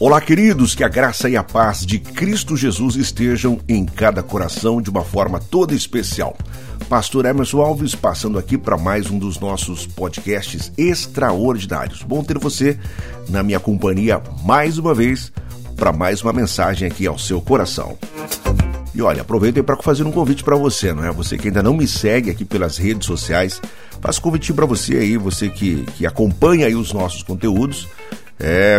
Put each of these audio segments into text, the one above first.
Olá, queridos, que a graça e a paz de Cristo Jesus estejam em cada coração de uma forma toda especial. Pastor Emerson Alves passando aqui para mais um dos nossos podcasts extraordinários. Bom ter você na minha companhia mais uma vez para mais uma mensagem aqui ao seu coração. E olha, aproveitei para fazer um convite para você, não é? Você que ainda não me segue aqui pelas redes sociais, faço convite para você aí, você que acompanha aí os nossos conteúdos,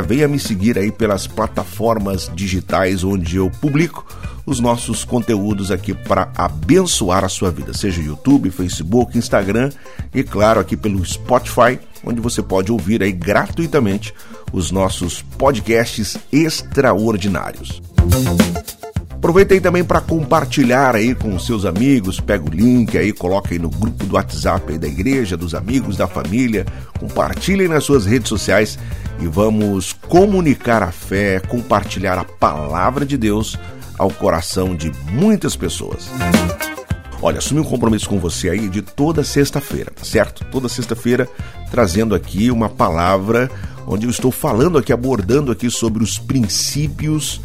venha me seguir aí pelas plataformas digitais onde eu publico os nossos conteúdos aqui para abençoar a sua vida, seja YouTube, Facebook, Instagram e, claro, aqui pelo Spotify, onde você pode ouvir aí gratuitamente os nossos podcasts extraordinários. Aproveita aí também para compartilhar aí com seus amigos, pega o link aí, coloca aí no grupo do WhatsApp aí da igreja, dos amigos, da família, compartilhem nas suas redes sociais e vamos comunicar a fé, compartilhar a palavra de Deus ao coração de muitas pessoas. Olha, assumi um compromisso com você aí de toda sexta-feira, certo? Toda sexta-feira trazendo aqui uma palavra onde eu estou falando aqui, abordando aqui sobre os princípios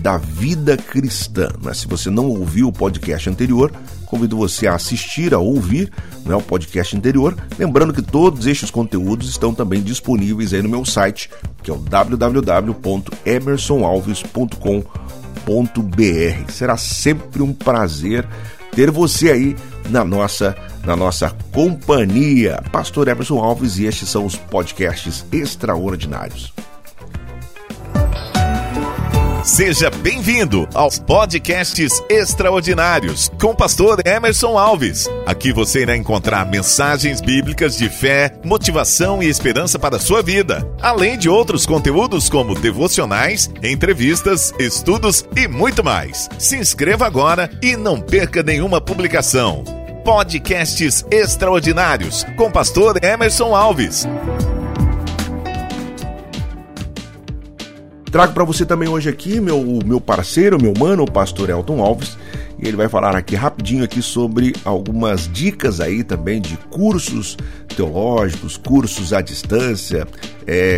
da vida cristã. Mas se você não ouviu o podcast anterior, convido você a assistir, a ouvir, né, o podcast anterior. Lembrando que todos estes conteúdos estão também disponíveis aí no meu site, que é o www.emersonalves.com.br. Será sempre um prazer ter você aí na nossa companhia. Pastor Emerson Alves, e estes são os podcasts extraordinários. Seja bem-vindo aos podcasts extraordinários com pastor Emerson Alves. Aqui você irá encontrar mensagens bíblicas de fé, motivação e esperança para a sua vida, além de outros conteúdos como devocionais, entrevistas, estudos e muito mais. Se inscreva agora e não perca nenhuma publicação. Podcasts extraordinários com pastor Emerson Alves. Trago para você também hoje aqui meu parceiro, meu mano, o pastor Elton Alves. E ele vai falar aqui rapidinho aqui sobre algumas dicas aí também de cursos teológicos, cursos à distância,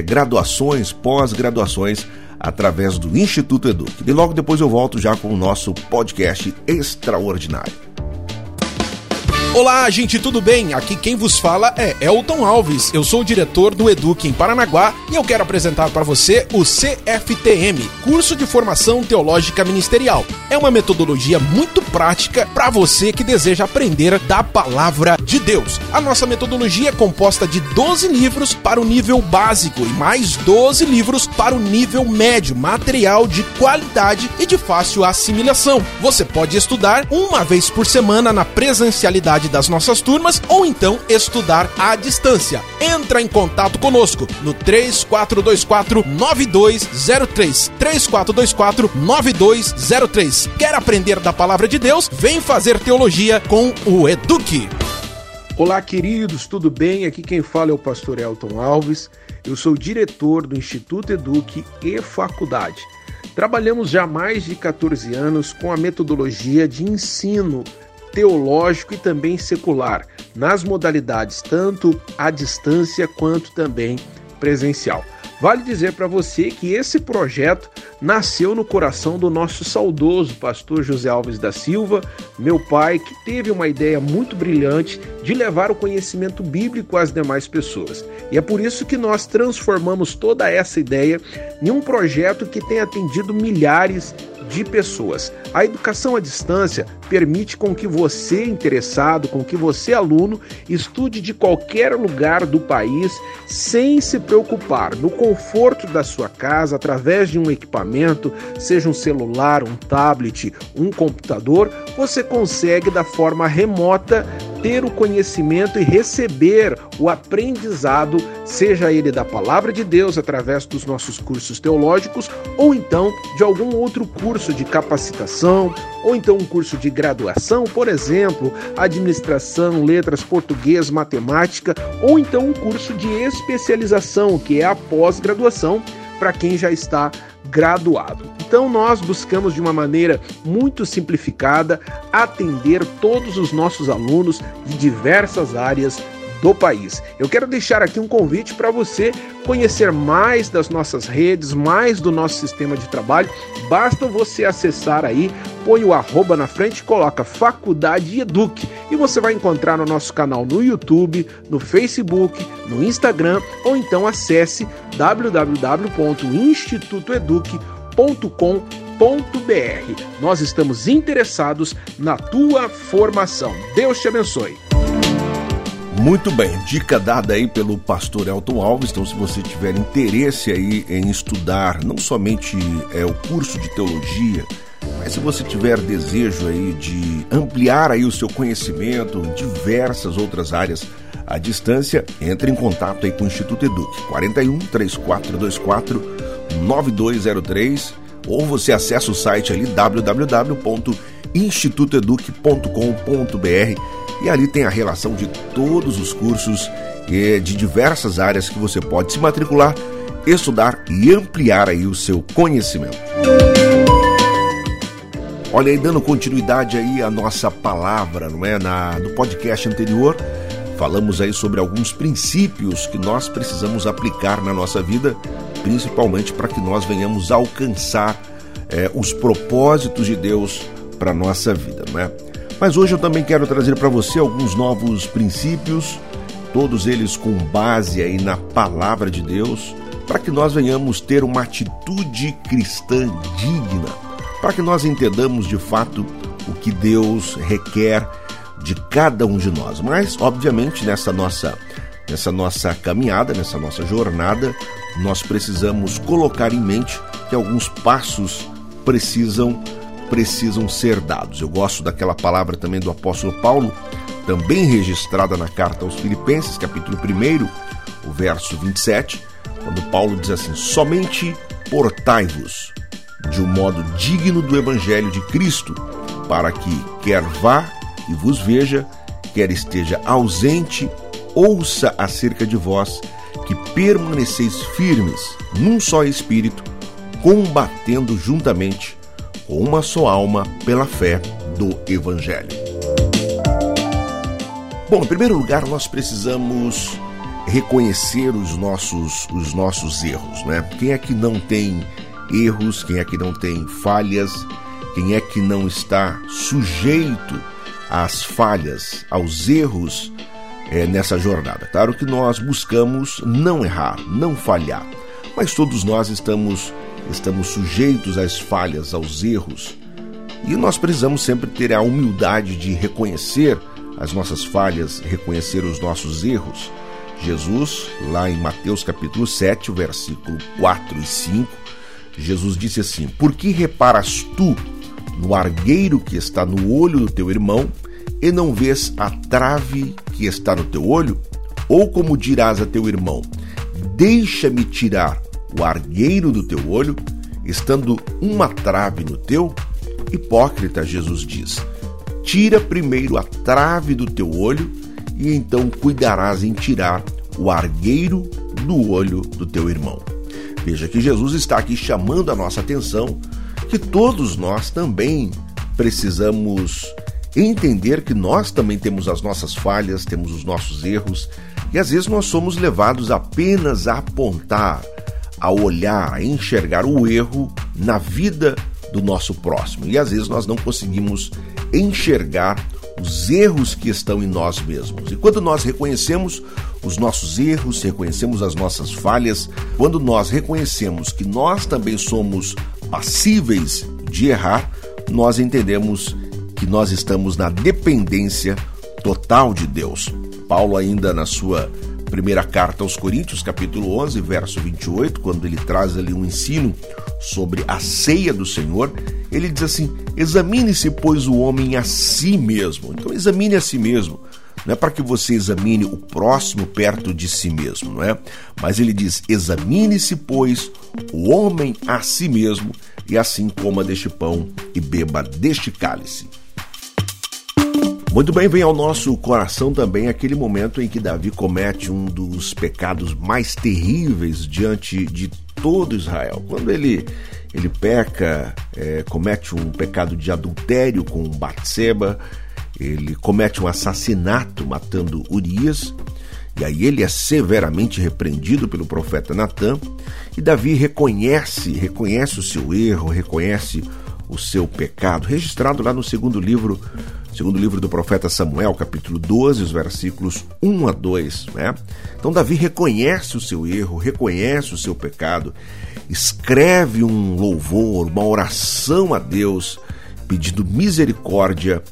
graduações, pós-graduações através do Instituto Eduque. E logo depois eu volto já com o nosso podcast extraordinário. Olá, gente, tudo bem? Aqui quem vos fala é Elton Alves. Eu sou o diretor do Eduque em Paranaguá e eu quero apresentar para você o CFTM, Curso de Formação Teológica Ministerial. É uma metodologia muito prática para você que deseja aprender da Palavra de Deus. A nossa metodologia é composta de 12 livros para o nível básico e mais 12 livros para o nível médio, material de qualidade e de fácil assimilação. Você pode estudar uma vez por semana na presencialidade das nossas turmas ou então estudar à distância. Entra em contato conosco no 3424-9203 3424-9203. Quer aprender da Palavra de Deus? Vem fazer teologia com o Eduque. Olá, queridos, tudo bem? Aqui quem fala é o pastor Elton Alves. Eu sou diretor do Instituto Eduque e Faculdade. Trabalhamos já há mais de 14 anos com a metodologia de ensino teológico e também secular, nas modalidades tanto à distância quanto também presencial. Vale dizer para você que esse projeto nasceu no coração do nosso saudoso pastor José Alves da Silva, meu pai, que teve uma ideia muito brilhante de levar o conhecimento bíblico às demais pessoas. E é por isso que nós transformamos toda essa ideia em um projeto que tem atendido milhares de pessoas. A educação à distância permite com que você, interessado, com que você, aluno, estude de qualquer lugar do país sem se preocupar, no conforto da sua casa, através de um equipamento, seja um celular, um tablet, um computador, você consegue da forma remota ter o conhecimento e receber o aprendizado, seja ele da Palavra de Deus através dos nossos cursos teológicos ou então de algum outro curso de capacitação ou então um curso de graduação, por exemplo, administração, letras, português, matemática, ou então um curso de especialização, que é a pós-graduação para quem já está graduado. Então nós buscamos de uma maneira muito simplificada atender todos os nossos alunos de diversas áreas do país. Eu quero deixar aqui um convite para você conhecer mais das nossas redes, mais do nosso sistema de trabalho. Basta você acessar aí, põe o arroba na frente, coloca Faculdade Eduque e você vai encontrar o nosso canal no YouTube, no Facebook, no Instagram, ou então acesse www.institutoeduque.com.br. Nós estamos interessados na tua formação. Deus te abençoe. Muito bem, dica dada aí pelo pastor Elton Alves. Então, se você tiver interesse aí em estudar não somente o curso de teologia, mas se você tiver desejo aí de ampliar aí o seu conhecimento em diversas outras áreas à distância, entre em contato aí com o Instituto Eduque, 41 3424 9203, ou você acessa o site ali www.institutoeduque.com.br e ali tem a relação de todos os cursos de diversas áreas que você pode se matricular, estudar e ampliar aí o seu conhecimento. Olha aí, dando continuidade aí à nossa palavra, não é? No podcast anterior, falamos aí sobre alguns princípios que nós precisamos aplicar na nossa vida, principalmente para que nós venhamos alcançar os propósitos de Deus para a nossa vida, não é? Mas hoje eu também quero trazer para você alguns novos princípios, todos eles com base aí na palavra de Deus, para que nós venhamos ter uma atitude cristã digna, para que nós entendamos de fato o que Deus requer de cada um de nós. Mas, obviamente, nessa nossa caminhada, nessa nossa jornada, nós precisamos colocar em mente que alguns passos precisam ser dados. Eu gosto daquela palavra também do apóstolo Paulo, também registrada na carta aos Filipenses, capítulo 1, o verso 27, quando Paulo diz assim: somente portai-vos de um modo digno do evangelho de Cristo, para que quer vá e vos veja, quer esteja ausente, ouça acerca de vós que permaneceis firmes num só espírito, combatendo juntamente com uma só alma pela fé do Evangelho. Bom, em primeiro lugar, nós precisamos reconhecer os nossos erros, né? Quem é que não tem erros, quem é que não tem falhas, quem é que não está sujeito às falhas, aos erros nessa jornada? Claro que nós buscamos não errar, não falhar, mas todos nós estamos sujeitos às falhas, aos erros, e nós precisamos sempre ter a humildade de reconhecer as nossas falhas, reconhecer os nossos erros. Jesus, lá em Mateus capítulo 7, versículo 4 e 5, Jesus disse assim: por que reparas tu no argueiro que está no olho do teu irmão, e não vês a trave que está no teu olho? Ou como dirás a teu irmão: deixa-me tirar o argueiro do teu olho, estando uma trave no teu? Hipócrita, Jesus diz, tira primeiro a trave do teu olho, e então cuidarás em tirar o argueiro do olho do teu irmão. Veja que Jesus está aqui chamando a nossa atenção, que todos nós também precisamos entender que nós também temos as nossas falhas, temos os nossos erros, e às vezes nós somos levados apenas a apontar, a olhar, a enxergar o erro na vida do nosso próximo. E às vezes nós não conseguimos enxergar os erros que estão em nós mesmos. E quando nós reconhecemos os nossos erros, reconhecemos as nossas falhas, quando nós reconhecemos que nós também somos passíveis de errar, nós entendemos que nós estamos na dependência total de Deus. Paulo, ainda na sua primeira carta aos Coríntios, capítulo 11, verso 28, quando ele traz ali um ensino sobre a ceia do Senhor, ele diz assim: examine-se, pois, o homem a si mesmo. Então, examine a si mesmo. Não é para que você examine o próximo perto de si mesmo, não é? Mas ele diz: examine-se, pois, o homem a si mesmo, e assim coma deste pão e beba deste cálice. Muito bem, vem ao nosso coração também aquele momento em que Davi comete um dos pecados mais terríveis diante de todo Israel. Quando ele peca, comete um pecado de adultério com Bate-seba, ele comete um assassinato matando Urias, E aí ele é severamente repreendido pelo profeta Natan, e Davi reconhece o seu erro, reconhece o seu pecado, registrado lá no segundo livro do profeta Samuel, capítulo 12, os versículos 1 a 2, né? Então Davi reconhece o seu erro, reconhece o seu pecado, escreve um louvor, uma oração a Deus, pedindo misericórdia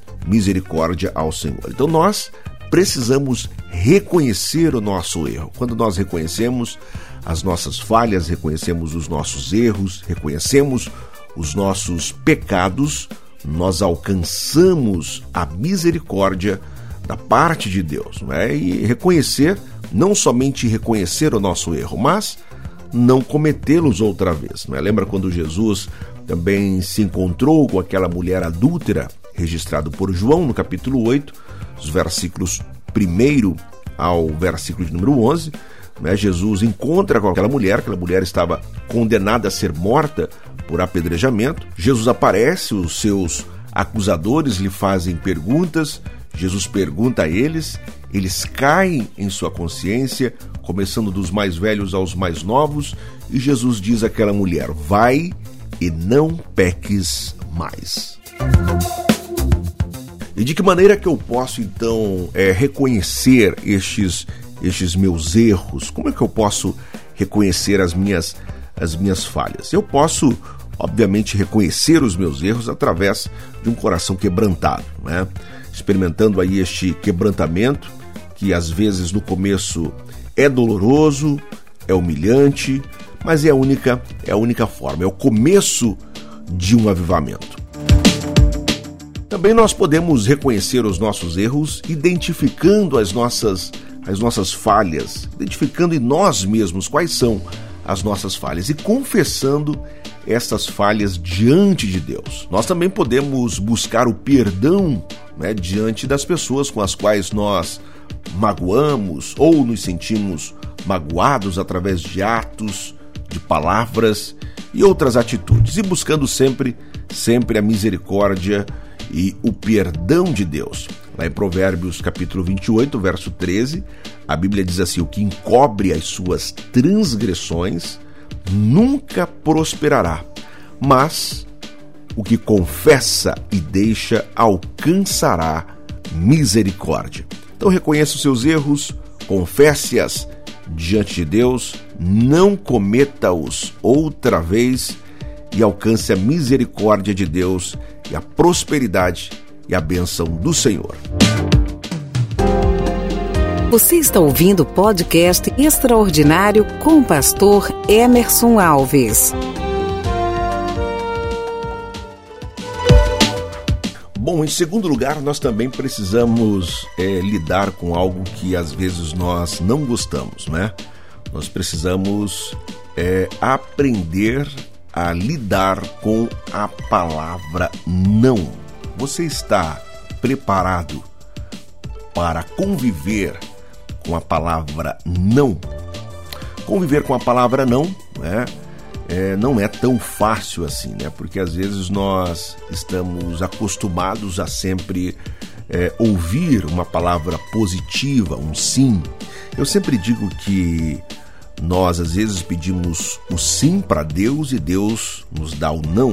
ao Senhor. Então nós precisamos reconhecer o nosso erro. Quando nós reconhecemos as nossas falhas, reconhecemos os nossos erros, reconhecemos os nossos pecados, nós alcançamos a misericórdia da parte de Deus, não é? E reconhecer, não somente reconhecer o nosso erro, mas não cometê-los outra vez, não é? Lembra quando Jesus também se encontrou com aquela mulher adúltera, registrado por João no capítulo 8, os versículos 1 ao versículo de número 11, né? Jesus encontra com aquela mulher estava condenada a ser morta por apedrejamento. Jesus aparece, os seus acusadores lhe fazem perguntas, Jesus pergunta a eles, eles caem em sua consciência, começando dos mais velhos aos mais novos, e Jesus diz àquela mulher: vai e não peques mais. E de que maneira que eu posso, então, reconhecer estes meus erros? Como é que eu posso reconhecer as minhas falhas? Eu posso, obviamente, reconhecer os meus erros através de um coração quebrantado, né? Experimentando aí este quebrantamento, que às vezes no começo é doloroso, é humilhante, mas é a única forma, é o começo de um avivamento. Também nós podemos reconhecer os nossos erros identificando as nossas falhas, identificando em nós mesmos quais são as nossas falhas e confessando essas falhas diante de Deus. Nós também podemos buscar o perdão, né, diante das pessoas com as quais nós magoamos ou nos sentimos magoados através de atos, de palavras e outras atitudes, e buscando sempre a misericórdia e o perdão de Deus. Lá em Provérbios capítulo 28, verso 13, a Bíblia diz assim: o que encobre as suas transgressões nunca prosperará, mas o que confessa e deixa alcançará misericórdia. Então reconheça os seus erros, confesse-as diante de Deus, não cometa-os outra vez e alcance a misericórdia de Deus e a prosperidade e a bênção do Senhor. Você está ouvindo o podcast Extraordinário com o pastor Emerson Alves. Bom, em segundo lugar, nós também precisamos lidar com algo que às vezes nós não gostamos, né? Nós precisamos aprender a lidar com a palavra não. Você está preparado para conviver com a palavra não? Conviver com a palavra não, né, não é tão fácil assim, né? Porque às vezes nós estamos acostumados a sempre ouvir uma palavra positiva, um sim. Eu sempre digo que nós às vezes pedimos o sim para Deus e Deus nos dá o não.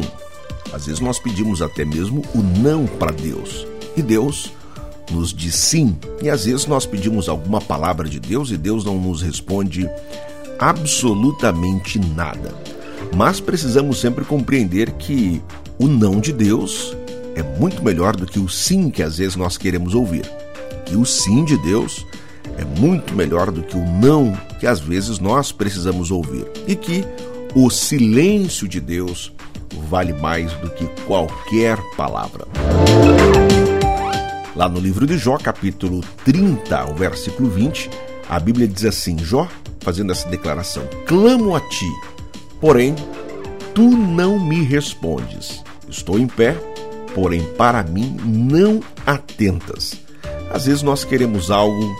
Às vezes nós pedimos até mesmo o não para Deus e Deus nos diz sim. E às vezes nós pedimos alguma palavra de Deus e Deus não nos responde absolutamente nada. Mas precisamos sempre compreender que o não de Deus é muito melhor do que o sim que às vezes nós queremos ouvir. E o sim de Deus é muito melhor do que o não que às vezes nós precisamos ouvir. E que o silêncio de Deus vale mais do que qualquer palavra. Lá no livro de Jó, capítulo 30, o versículo 20, a Bíblia diz assim, Jó, fazendo essa declaração: clamo a ti, porém tu não me respondes. Estou em pé, porém para mim não atentas. Às vezes nós queremos algo,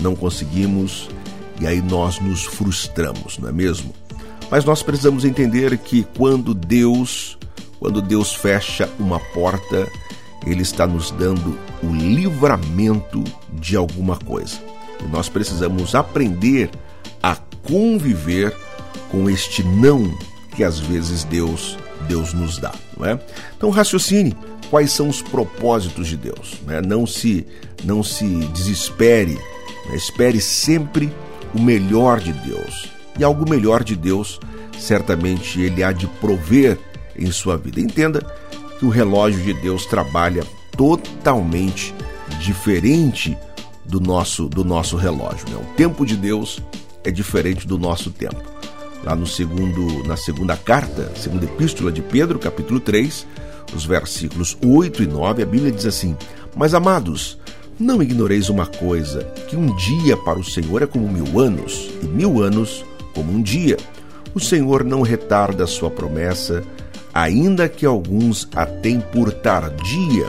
não conseguimos, e aí nós nos frustramos, não é mesmo? Mas nós precisamos entender que quando Deus fecha uma porta, Ele está nos dando o livramento de alguma coisa. E nós precisamos aprender a conviver com este não que às vezes Deus nos dá, não é? Então raciocine quais são os propósitos de Deus, né? Não se desespere, né? Espere sempre o melhor de Deus, e algo melhor de Deus certamente ele há de prover em sua vida. Entenda que o relógio de Deus trabalha totalmente diferente do nosso relógio, né? O tempo de Deus é diferente do nosso tempo. Lá na segunda carta, segunda epístola de Pedro, capítulo 3, os versículos 8 e 9, a Bíblia diz assim: mas, amados, não ignoreis uma coisa, que um dia para o Senhor é como 1000 anos, e 1000 anos como um dia. O Senhor não retarda a sua promessa, ainda que alguns a têm por tardia,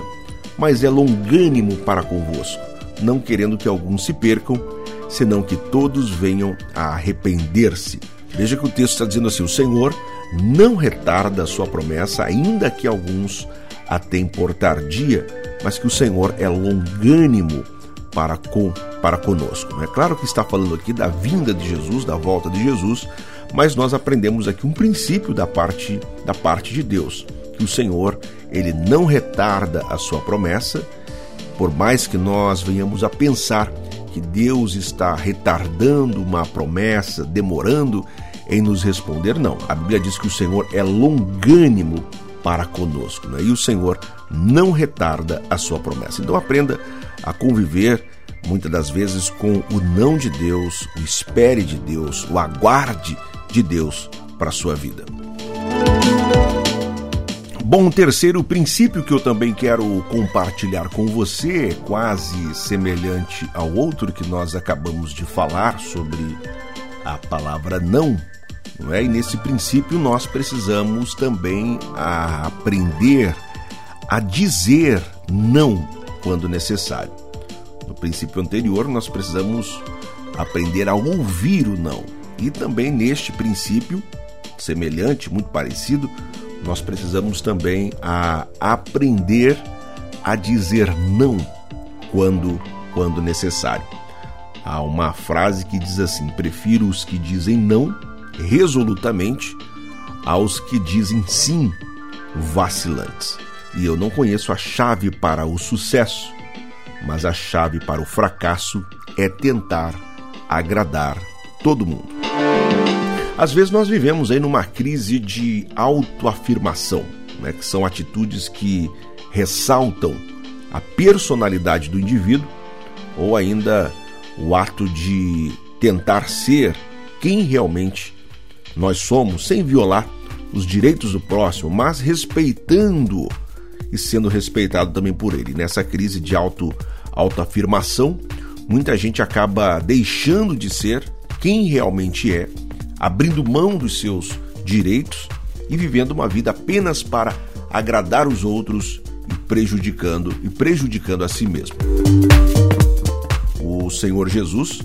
mas é longânimo para convosco, não querendo que alguns se percam, senão que todos venham a arrepender-se. Veja que o texto está dizendo assim: o Senhor não retarda a sua promessa, ainda que alguns a têm por tardia, mas que o Senhor é longânimo para conosco. É claro que está falando aqui da vinda de Jesus, da volta de Jesus, mas nós aprendemos aqui um princípio da parte de Deus, que o Senhor, ele não retarda a sua promessa, por mais que nós venhamos a pensar que Deus está retardando uma promessa, demorando em nos responder. Não, a Bíblia diz que o Senhor é longânimo para conosco, né? E o Senhor não retarda a sua promessa. Então aprenda a conviver, muitas das vezes, com o não de Deus, o espere de Deus, o aguarde de Deus para a sua vida. Bom, o terceiro princípio que eu também quero compartilhar com você, quase semelhante ao outro que nós acabamos de falar sobre a palavra não, não é? E nesse princípio nós precisamos também aprender a dizer não quando necessário. No princípio anterior nós precisamos aprender a ouvir o não, e também neste princípio semelhante, muito parecido, nós precisamos também aprender a dizer não quando necessário. Há uma frase que diz assim: prefiro os que dizem não resolutamente aos que dizem sim vacilantes. E eu não conheço a chave para o sucesso, mas a chave para o fracasso é tentar agradar todo mundo. Às vezes nós vivemos aí numa crise de autoafirmação, né, que são atitudes que ressaltam a personalidade do indivíduo, ou ainda o ato de tentar ser quem realmente nós somos, sem violar os direitos do próximo, mas respeitando-o e sendo respeitado também por ele. Nessa crise de autoafirmação, muita gente acaba deixando de ser quem realmente é, abrindo mão dos seus direitos e vivendo uma vida apenas para agradar os outros e prejudicando a si mesmo. O Senhor Jesus,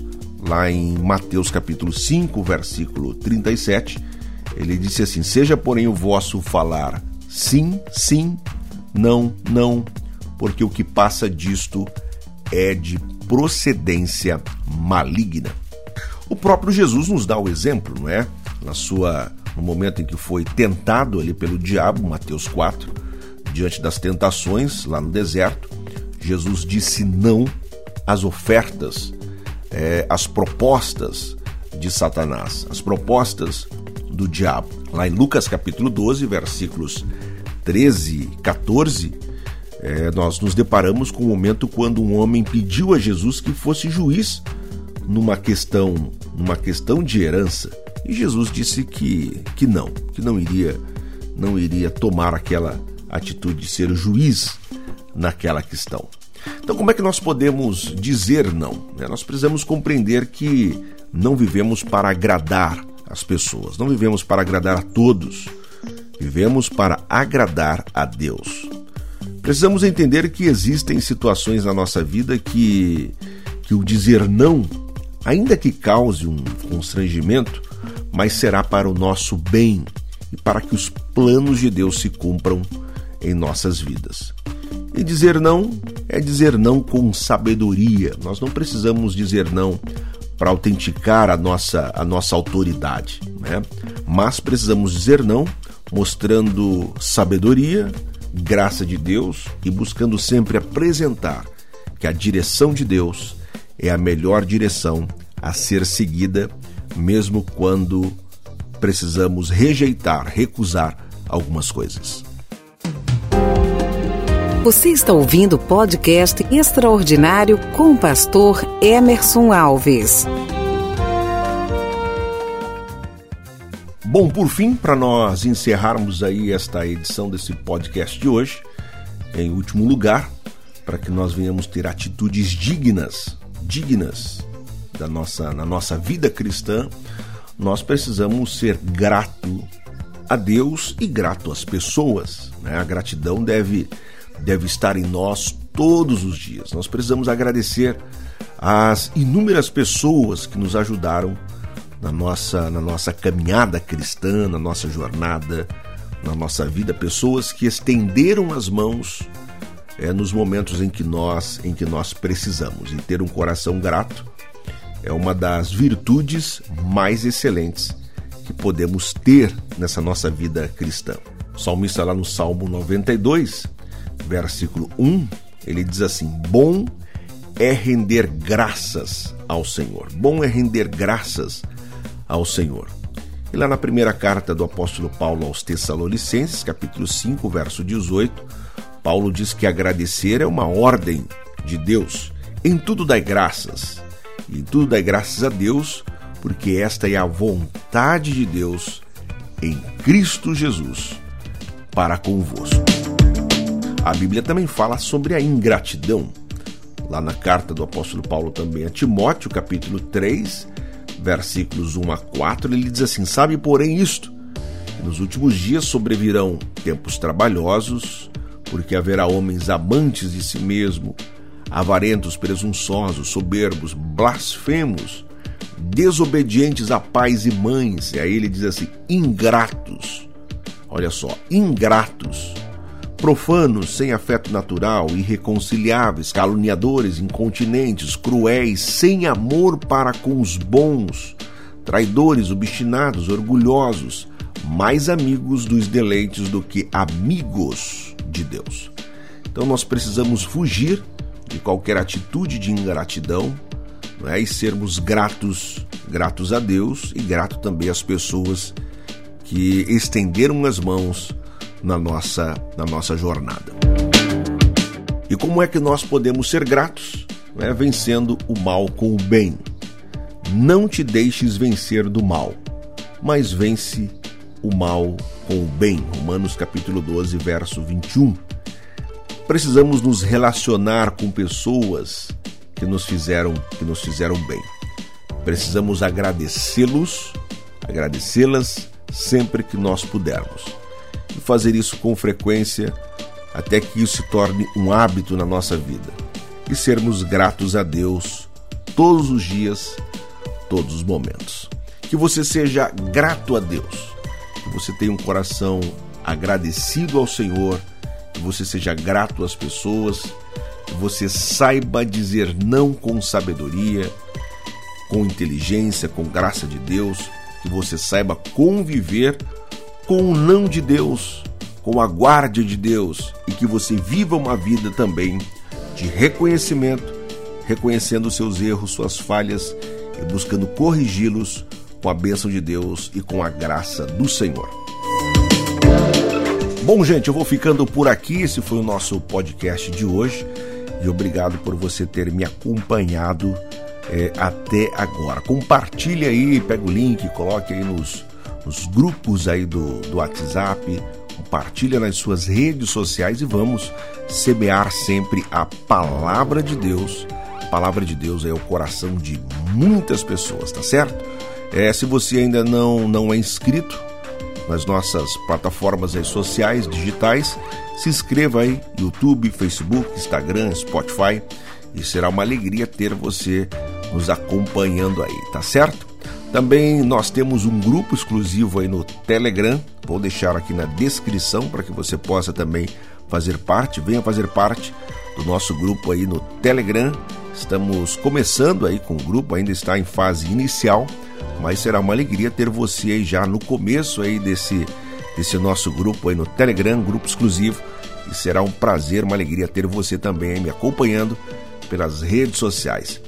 lá em Mateus capítulo 5, versículo 37, ele disse assim: seja, porém, o vosso falar sim, sim, não, não, porque o que passa disto é de procedência maligna. O próprio Jesus nos dá o exemplo, não é? No momento em que foi tentado ali pelo diabo, Mateus 4, diante das tentações lá no deserto, Jesus disse não às ofertas, às propostas de Satanás, às propostas do diabo. Lá em Lucas capítulo 12, versículos 13 e 14, nós nos deparamos com o momento quando um homem pediu a Jesus que fosse juiz numa questão de herança, e Jesus disse que não iria tomar aquela atitude de ser juiz naquela questão. Então, como é que nós podemos dizer não? Nós precisamos compreender que não vivemos para agradar as pessoas, não vivemos para agradar a todos, vivemos para agradar a Deus. Precisamos entender que existem situações na nossa vida que o dizer não, ainda que cause um constrangimento, mas será para o nosso bem e para que os planos de Deus se cumpram em nossas vidas. E dizer não é dizer não com sabedoria. Nós não precisamos dizer não para autenticar a nossa autoridade, né? Mas precisamos dizer não mostrando sabedoria, graça de Deus e buscando sempre apresentar que a direção de Deus é a melhor direção a ser seguida, mesmo quando precisamos rejeitar, recusar algumas coisas. Você está ouvindo o podcast Extraordinário com o pastor Emerson Alves. Bom, por fim, para nós encerrarmos aí esta edição desse podcast de hoje, em último lugar, para que nós venhamos ter atitudes dignas na nossa vida cristã, nós precisamos ser grato a Deus e grato às pessoas, né? A gratidão deve estar em nós todos os dias. Nós precisamos agradecer às inúmeras pessoas que nos ajudaram na nossa caminhada cristã, na nossa jornada, na nossa vida, pessoas que estenderam as mãos nos momentos em que nós precisamos. E ter um coração grato é uma das virtudes mais excelentes que podemos ter nessa nossa vida cristã. O salmista lá no Salmo 92, versículo 1, ele diz assim: bom é render graças ao Senhor. Bom é render graças ao Senhor. E lá na primeira carta do apóstolo Paulo aos Tessalonicenses, capítulo 5, verso 18, Paulo diz que agradecer é uma ordem de Deus. Em tudo dai graças, e em tudo dai graças a Deus, porque esta é a vontade de Deus em Cristo Jesus para convosco. A Bíblia também fala sobre a ingratidão. Lá na carta do apóstolo Paulo também a Timóteo, capítulo 3, versículos 1 a 4, ele diz assim: sabe, porém, isto, que nos últimos dias sobrevirão tempos trabalhosos, porque haverá homens amantes de si mesmo, avarentos, presunçosos, soberbos, blasfemos, desobedientes a pais e mães. E aí ele diz assim: ingratos, olha só, ingratos, profanos, sem afeto natural, irreconciliáveis, caluniadores, incontinentes, cruéis, sem amor para com os bons, traidores, obstinados, orgulhosos, mais amigos dos deleites do que amigos de Deus. Então nós precisamos fugir de qualquer atitude de ingratidão, não é? E sermos gratos a Deus e grato também às pessoas que estenderam as mãos na nossa jornada. E como é que nós podemos ser gratos? Né? Vencendo o mal com o bem. Não te deixes vencer do mal, mas vence o mal com o bem. Romanos capítulo 12, verso 21. Precisamos nos relacionar com pessoas que nos fizeram bem. Precisamos agradecê-las sempre que nós pudermos. E fazer isso com frequência até que isso se torne um hábito na nossa vida e sermos gratos a Deus todos os dias, todos os momentos. Que você seja grato a Deus, que você tenha um coração agradecido ao Senhor, que você seja grato às pessoas, que você saiba dizer não com sabedoria, com inteligência, com graça de Deus, que você saiba conviver com o não de Deus, com a guarda de Deus, e que você viva uma vida também de reconhecimento, reconhecendo seus erros, suas falhas e buscando corrigi-los com a bênção de Deus e com a graça do Senhor. Bom, gente, eu vou ficando por aqui. Esse foi o nosso podcast de hoje e obrigado por você ter me acompanhado até agora. Compartilhe aí, pega o link, coloque aí nos grupos aí do WhatsApp, compartilha nas suas redes sociais e vamos semear sempre a palavra de Deus. A palavra de Deus é o coração de muitas pessoas, tá certo? Se você ainda não é inscrito nas nossas plataformas aí sociais, digitais, se inscreva aí, YouTube, Facebook, Instagram, Spotify, e será uma alegria ter você nos acompanhando aí, tá certo? Também nós temos um grupo exclusivo aí no Telegram, vou deixar aqui na descrição para que você possa também fazer parte, venha fazer parte do nosso grupo aí no Telegram. Estamos começando aí com o grupo, ainda está em fase inicial, mas será uma alegria ter você aí já no começo aí desse nosso grupo aí no Telegram, grupo exclusivo, e será um prazer, uma alegria ter você também aí me acompanhando pelas redes sociais.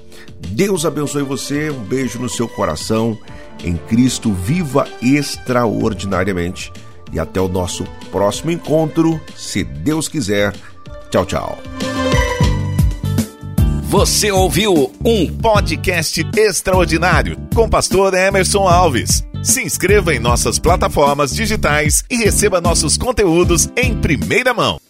Deus abençoe você, um beijo no seu coração, em Cristo viva extraordinariamente e até o nosso próximo encontro, se Deus quiser. Tchau, tchau. Você ouviu um podcast extraordinário com o pastor Emerson Alves. Se inscreva em nossas plataformas digitais e receba nossos conteúdos em primeira mão.